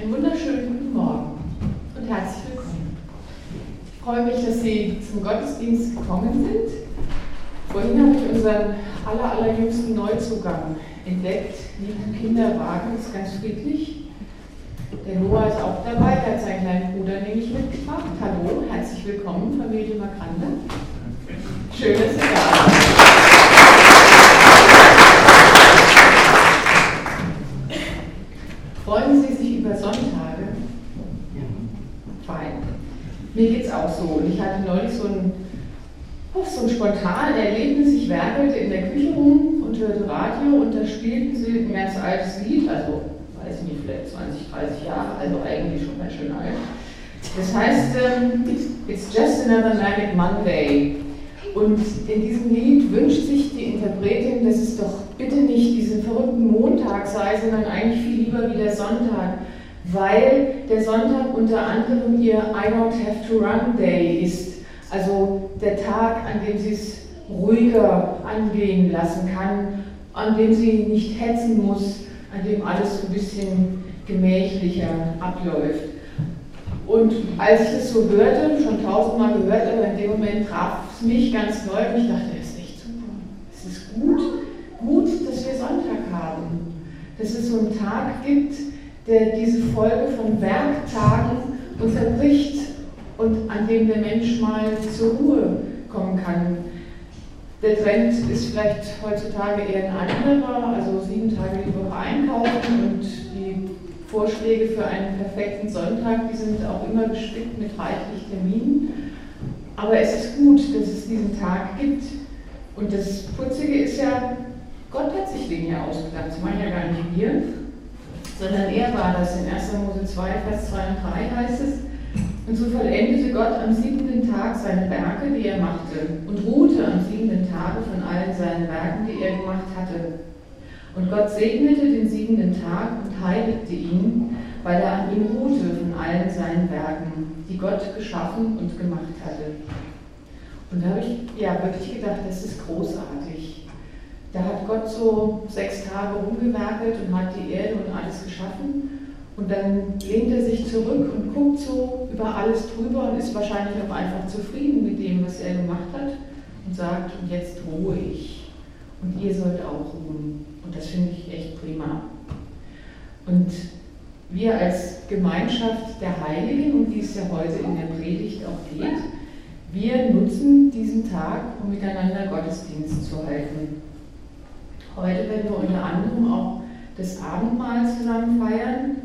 Einen wunderschönen guten Morgen und herzlich willkommen. Ich freue mich, dass Sie zum Gottesdienst gekommen sind. Vorhin habe ich unseren allerjüngsten Neuzugang entdeckt, liegen Kinderwagen, ist ganz friedlich. Der Noah ist auch dabei, der hat seinen kleinen Bruder nämlich mitgebracht. Hallo, herzlich willkommen, Familie Magrande. Schön, dass Sie da sind. Freuen Sie sich über Sonntage? Ja. Fein. Mir geht es auch so. Und ich hatte neulich so ein spontanes Erlebnis. Ich werkelte in der Küche rum und hörte Radio und da spielten sie ein ganz altes Lied, also weiß nicht, vielleicht 20, 30 Jahre, also eigentlich schon ganz schön alt. Das heißt, It's Just Another Manic Monday. Und in diesem Lied wünscht sich die Interpretin, dass es doch bitte nicht diesen verrückten Montag sei, sondern eigentlich viel lieber wie der Sonntag, weil der Sonntag unter anderem ihr I Don't Have to Run Day ist, also der Tag, an dem sie es ruhiger angehen lassen kann, an dem sie nicht hetzen muss, an dem alles ein bisschen gemächlicher abläuft. Und als ich das so hörte, schon tausendmal gehört, aber in dem Moment traf es mich ganz neu und ich dachte, das ist echt super. Es ist gut, dass wir Sonntag haben. Dass es so einen Tag gibt, der diese Folge von Werktagen unterbricht und an dem der Mensch mal zur Ruhe kommen kann. Der Trend ist vielleicht heutzutage eher ein anderer, also 7 Tage die Woche einkaufen und die Vorschläge für einen perfekten Sonntag, die sind auch immer gespickt mit reichlich Terminen. Aber es ist gut, dass es diesen Tag gibt. Und das Putzige ist ja, Gott hat sich den ja ausgedacht, das meine ja gar nicht wir, sondern er war das. In 1. Mose 2, Vers 2 und 3 heißt es, und so vollendete Gott am 7. Tag seine Werke, die er machte, und ruhte am 7. Tage von allen seinen Werken, die er gemacht hatte. Und Gott segnete den 7. Tag und heiligte ihn, weil er an ihm ruhte von allen seinen Werken, die Gott geschaffen und gemacht hatte. Und da habe ich ja wirklich gedacht, das ist großartig. Da hat Gott so 6 Tage rumgewerkelt und hat die Erde und alles geschaffen. Und dann lehnt er sich zurück und guckt so über alles drüber und ist wahrscheinlich auch einfach zufrieden mit dem, was er gemacht hat. Und sagt, und jetzt ruhe ich. Und ihr sollt auch ruhen. Und das finde ich echt prima. Und wir als Gemeinschaft der Heiligen, um die es ja heute in der Predigt auch geht, wir nutzen diesen Tag, um miteinander Gottesdienst zu halten. Heute werden wir unter anderem auch das Abendmahl zusammen feiern.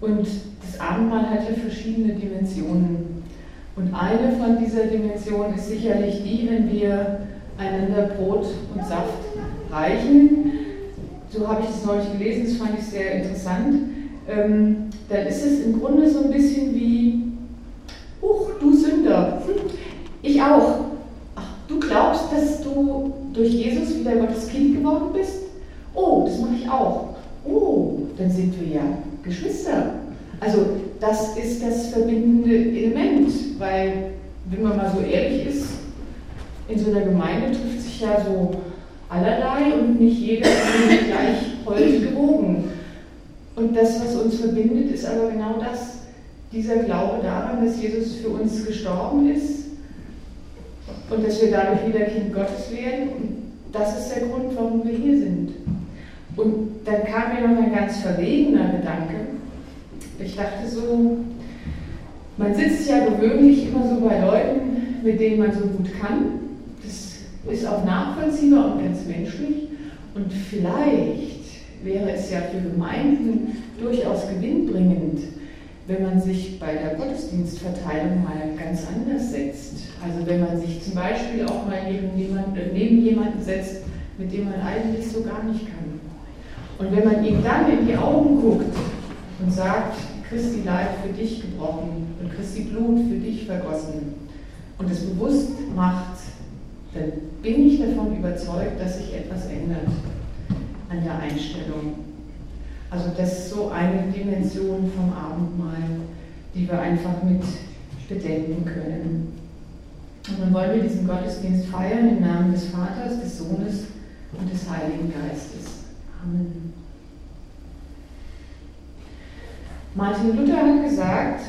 Und das Abendmahl hat ja verschiedene Dimensionen. Und eine von dieser Dimensionen ist sicherlich die, wenn wir einander Brot und Saft reichen. So habe ich das neulich gelesen, das fand ich sehr interessant. Dann ist es im Grunde so ein bisschen wie, du Sünder, ich auch. Ach, du glaubst, dass du durch Jesus wieder Gottes Kind geworden bist? Oh, das mache ich auch. Oh, dann sind wir ja Geschwister. Also das ist das verbindende Element, weil, wenn man mal so ehrlich ist, in so einer Gemeinde trifft sich ja so allerlei und nicht jeder ist gleich Holz gewogen. Und das, was uns verbindet, ist aber genau das, dieser Glaube daran, dass Jesus für uns gestorben ist und dass wir dadurch wieder Kind Gottes werden. Und das ist der Grund, warum wir hier sind. Und dann kam mir noch ein ganz verwegener Gedanke. Ich dachte so, man sitzt ja gewöhnlich immer so bei Leuten, mit denen man so gut kann. Das ist auch nachvollziehbar und ganz menschlich. Und vielleicht wäre es ja für Gemeinden durchaus gewinnbringend, wenn man sich bei der Gottesdienstverteilung mal ganz anders setzt. Also wenn man sich zum Beispiel auch mal neben jemanden setzt, mit dem man eigentlich so gar nicht kann. Und wenn man ihm dann in die Augen guckt und sagt, Christi Leib für dich gebrochen und Christi Blut für dich vergossen und es bewusst macht, dann bin ich davon überzeugt, dass sich etwas ändert an der Einstellung. Also das ist so eine Dimension vom Abendmahl, die wir einfach mit bedenken können. Und dann wollen wir diesen Gottesdienst feiern im Namen des Vaters, des Sohnes und des Heiligen Geistes. Amen. Martin Luther hat gesagt,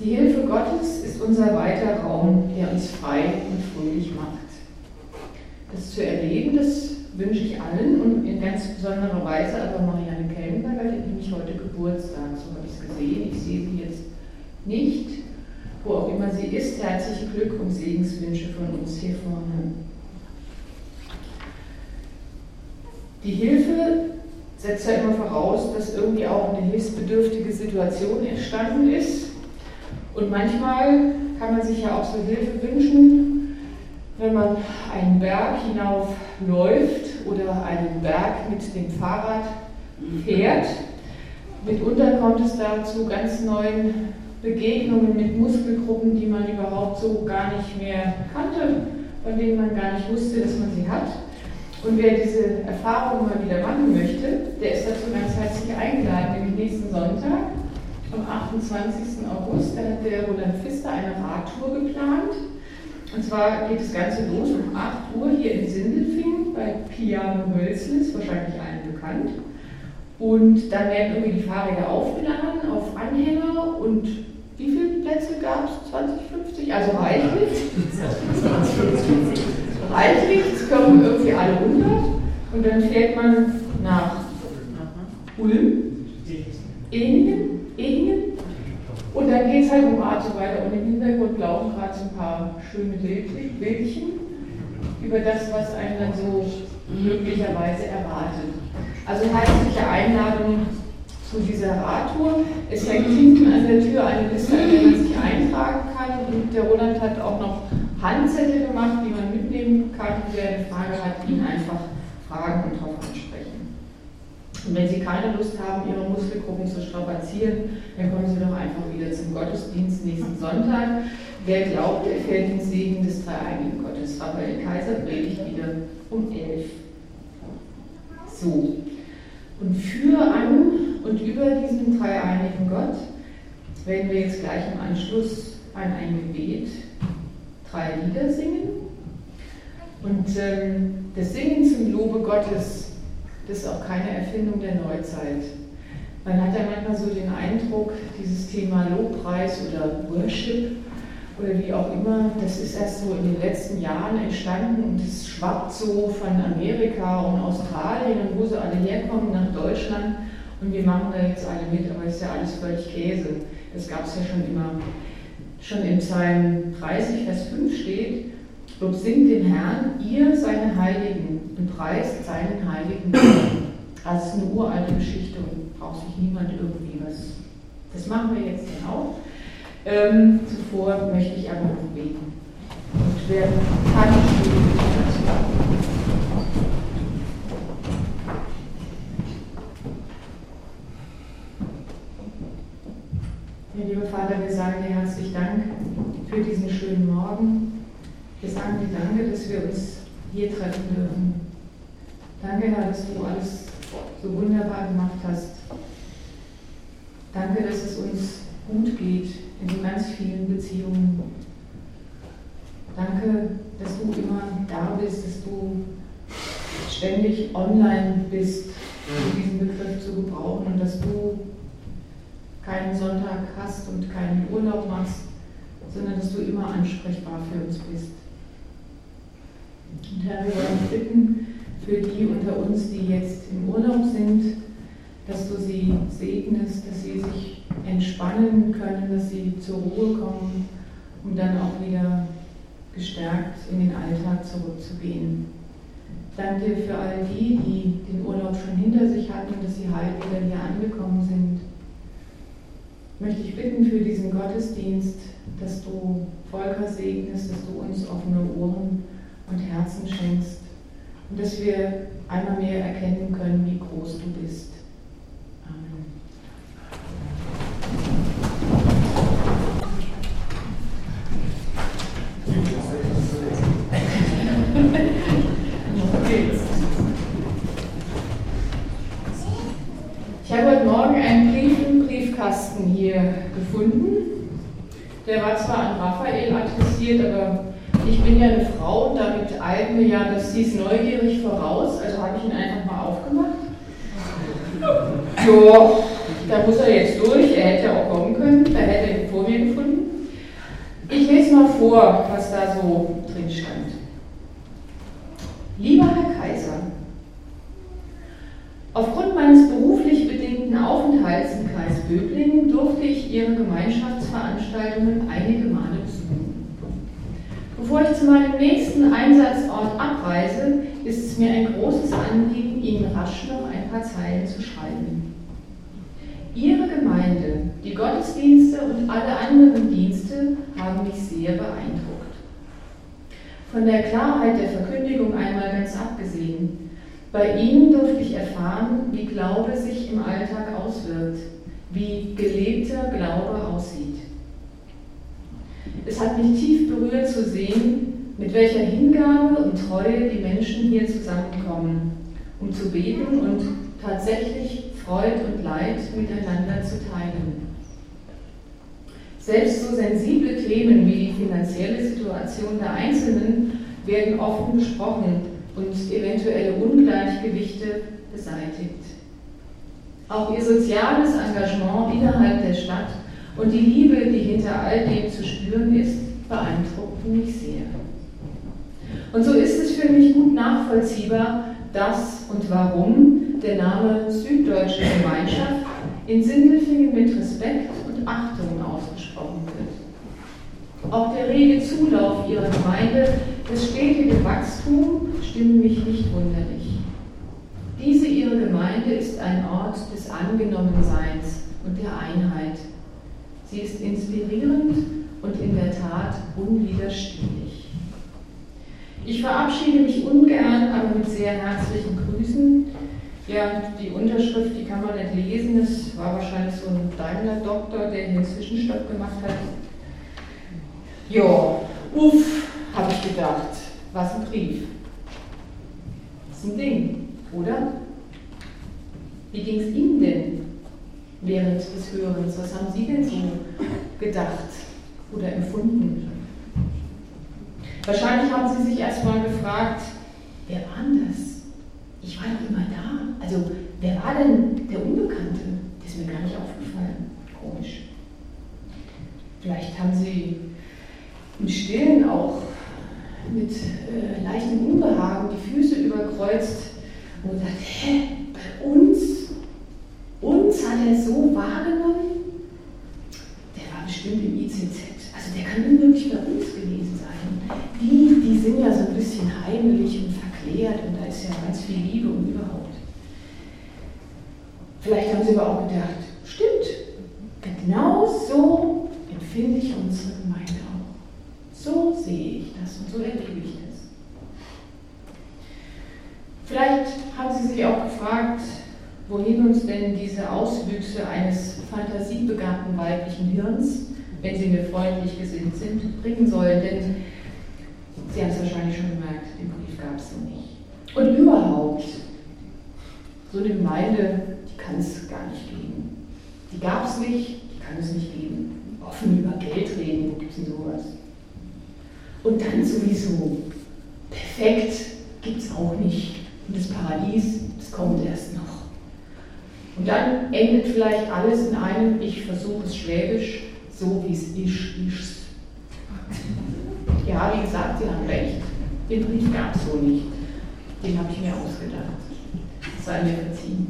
die Hilfe Gottes ist unser weiter Raum, der uns frei und fröhlich macht. Das zu erleben, das wünsche ich allen und in ganz besonderer Weise aber Marianne Kellenberger, die nämlich heute Geburtstag, so habe ich es gesehen, ich sehe sie jetzt nicht, wo auch immer sie ist, herzlichen Glück und Segenswünsche von uns hier vorne. Die Hilfe setzt ja immer voraus, dass irgendwie auch eine hilfsbedürftige Situation entstanden ist. Und manchmal kann man sich ja auch so Hilfe wünschen, wenn man einen Berg hinaufläuft oder einen Berg mit dem Fahrrad fährt. Mitunter kommt es da zu ganz neuen Begegnungen mit Muskelgruppen, die man überhaupt so gar nicht mehr kannte, von denen man gar nicht wusste, dass man sie hat. Und wer diese Erfahrung mal wieder machen möchte, der ist dazu ganz herzlich eingeladen, nämlich nächsten Sonntag, am 28. August, da hat der Roland Pfister eine Radtour geplant. Und zwar geht das Ganze los um 8 Uhr hier in Sindelfingen bei Piano Mölzen, ist wahrscheinlich allen bekannt. Und dann werden irgendwie die Fahrräder aufgeladen auf Anhänger und wie viele Plätze gab es? 20, 50? Also reichlich. 20, 50. Reichlich, es kommen irgendwie alle 100 und dann fährt man nach Ulm, Ehingen und dann geht es halt um Arte weiter und im Hintergrund laufen gerade so ein paar schöne Bildchen über das, was einen dann so möglicherweise erwartet. Also herzliche Einladung zu dieser Radtour. Es hängt hinten an der Tür eine Liste, an der man sich eintragen kann und der Roland hat auch noch Handzettel gemacht, die man mitnehmen kann. Wer eine Frage hat, ihn einfach fragen und darauf ansprechen. Und wenn Sie keine Lust haben, Ihre Muskelgruppen zu strapazieren, dann kommen Sie doch einfach wieder zum Gottesdienst nächsten Sonntag. Wer glaubt, er fällt den Segen des dreieinigen Gottes. Raphael Kaiser predigt wieder um 11 Uhr. So. Und für an und über diesen dreieinigen Gott werden wir jetzt gleich im Anschluss an ein Gebet 3 Lieder singen und das Singen zum Lobe Gottes, das ist auch keine Erfindung der Neuzeit. Man hat ja manchmal so den Eindruck, dieses Thema Lobpreis oder Worship oder wie auch immer, das ist erst so in den letzten Jahren entstanden und es schwappt so von Amerika und Australien und wo sie alle herkommen nach Deutschland und wir machen da jetzt alle mit, aber das ist ja alles völlig Käse, das gab es ja schon immer. Schon im Psalm 30, Vers 5 steht, Lobt singt den Herrn, ihr seine Heiligen, und preist seinen Heiligen. Das ist eine uralte Geschichte und braucht sich niemand irgendwie was. Das machen wir jetzt dann auch. Zuvor möchte ich aber noch beten. Und wer kann, steht dazu. Lieber Vater, wir sagen dir herzlich Dank für diesen schönen Morgen. Wir sagen dir Danke, dass wir uns hier treffen dürfen. Danke, Herr, dass du alles so wunderbar gemacht hast. Danke, dass es uns gut geht in so ganz vielen Beziehungen. Danke, dass du immer da bist, dass du ständig online bist, um diesen Begriff zu gebrauchen und dass du keinen Sonntag hast und keinen Urlaub machst, sondern dass du immer ansprechbar für uns bist. Und Herr, wir wollen bitten für die unter uns, die jetzt im Urlaub sind, dass du sie segnest, dass sie sich entspannen können, dass sie zur Ruhe kommen, um dann auch wieder gestärkt in den Alltag zurückzugehen. Danke dir für all die, die den Urlaub schon hinter sich hatten, dass sie heil wieder hier angekommen sind. Möchte ich bitten für diesen Gottesdienst, dass du Volker segnest, dass du uns offene Ohren und Herzen schenkst und dass wir einmal mehr erkennen können, wie groß du bist. Amen. Ich habe heute Morgen einen Briefkasten hier gefunden. Der war zwar an Raphael adressiert, aber ich bin ja eine Frau und damit eilt mir ja, dass sie es neugierig voraus, also habe ich ihn einfach mal aufgemacht. Jo, Da muss er jetzt durch, er hätte auch kommen können, er hätte ihn vor mir gefunden. Ich lese mal vor, was da so drin stand. Lieber Herr Kaiser, aufgrund meines beruflich bedingten Aufenthalts im Kreis Böblingen durfte ich Ihre Gemeinschaftsveranstaltungen einige Male besuchen. Bevor ich zu meinem nächsten Einsatzort abreise, ist es mir ein großes Anliegen, Ihnen rasch noch ein paar Zeilen zu schreiben. Ihre Gemeinde, die Gottesdienste und alle anderen Dienste haben mich sehr beeindruckt. Von der Klarheit der Verkündigung einmal ganz abgesehen. Bei Ihnen durfte ich erfahren, wie Glaube sich im Alltag auswirkt, wie gelebter Glaube aussieht. Es hat mich tief berührt zu sehen, mit welcher Hingabe und Treue die Menschen hier zusammenkommen, um zu beten und tatsächlich Freud und Leid miteinander zu teilen. Selbst so sensible Themen wie die finanzielle Situation der Einzelnen werden offen besprochen und eventuelle Ungleichgewichte beseitigt. Auch ihr soziales Engagement innerhalb der Stadt und die Liebe, die hinter all dem zu spüren ist, beeindruckten mich sehr. Und so ist es für mich gut nachvollziehbar, dass und warum der Name Süddeutsche Gemeinschaft in Sindelfingen mit Respekt und Achtung ausgesprochen wird. Auch der rege Zulauf ihrer Gemeinde, das stetige Wachstum stimmen mich nicht wunderlich. Diese ihre Gemeinde ist ein Ort des Angenommenseins und der Einheit. Sie ist inspirierend und in der Tat unwiderstehlich. Ich verabschiede mich ungern, aber mit sehr herzlichen Grüßen. Ja, die Unterschrift, die kann man nicht lesen, das war wahrscheinlich so ein Daimler-Doktor, der hier einen Zwischenstopp gemacht hat. Ja, uff, habe ich gedacht, was ein Brief. Das ist ein Ding, oder? Wie ging es Ihnen denn während des Hörens? Was haben Sie denn so gedacht oder empfunden? Wahrscheinlich haben Sie sich erstmal gefragt, wer war denn das? Ich war doch immer da. Also, wer war denn der Unbekannte? Das ist mir gar nicht aufgefallen. Komisch. Vielleicht haben Sie im Stillen auch mit leichtem Unbehagen die Füße überkreuzt und gesagt, hä, bei uns? Uns hat er so wahrgenommen? Der war bestimmt im ICZ. Also der kann unmöglich bei uns gewesen sein. Die sind ja so ein bisschen heimelig und verklärt und da ist ja ganz viel Liebe und überhaupt. Vielleicht haben sie aber auch gedacht, stimmt, genau so empfinde ich unsere Gemeinde auch. So sehe ich das und so erlebe ich das. Vielleicht haben Sie sich auch gefragt, wohin uns denn diese Auswüchse eines fantasiebegabten weiblichen Hirns, wenn sie mir freundlich gesinnt sind, bringen sollen, denn Sie haben es wahrscheinlich schon gemerkt, den Brief gab es so nicht. Und überhaupt, so eine Gemeinde, die kann es gar nicht geben. Die gab es nicht, die kann es nicht geben. Offen über Geld reden, wo gibt es denn sowas? Und dann sowieso, perfekt gibt es auch nicht. Und das Paradies, das kommt erst noch. Und dann endet vielleicht alles in einem, ich versuche es schwäbisch, so wie es ist. Ja, wie gesagt, Sie haben recht, den Brief gab es so nicht. Den habe ich mir ausgedacht. Das sei mir verziehen.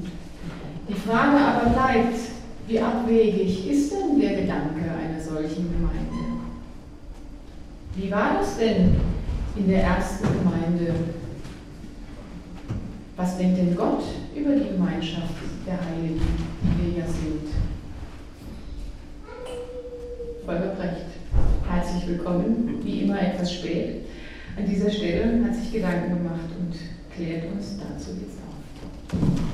Die Frage aber bleibt, wie abwegig ist denn der Gedanke einer solchen Gemeinde? Wie war das denn in der ersten Gemeinde? Was denkt denn Gott über die Gemeinschaft der Heiligen, die wir ja sind? Volker Brecht, herzlich willkommen, wie immer etwas spät. An dieser Stelle hat sich Gedanken gemacht und klärt uns dazu jetzt auf.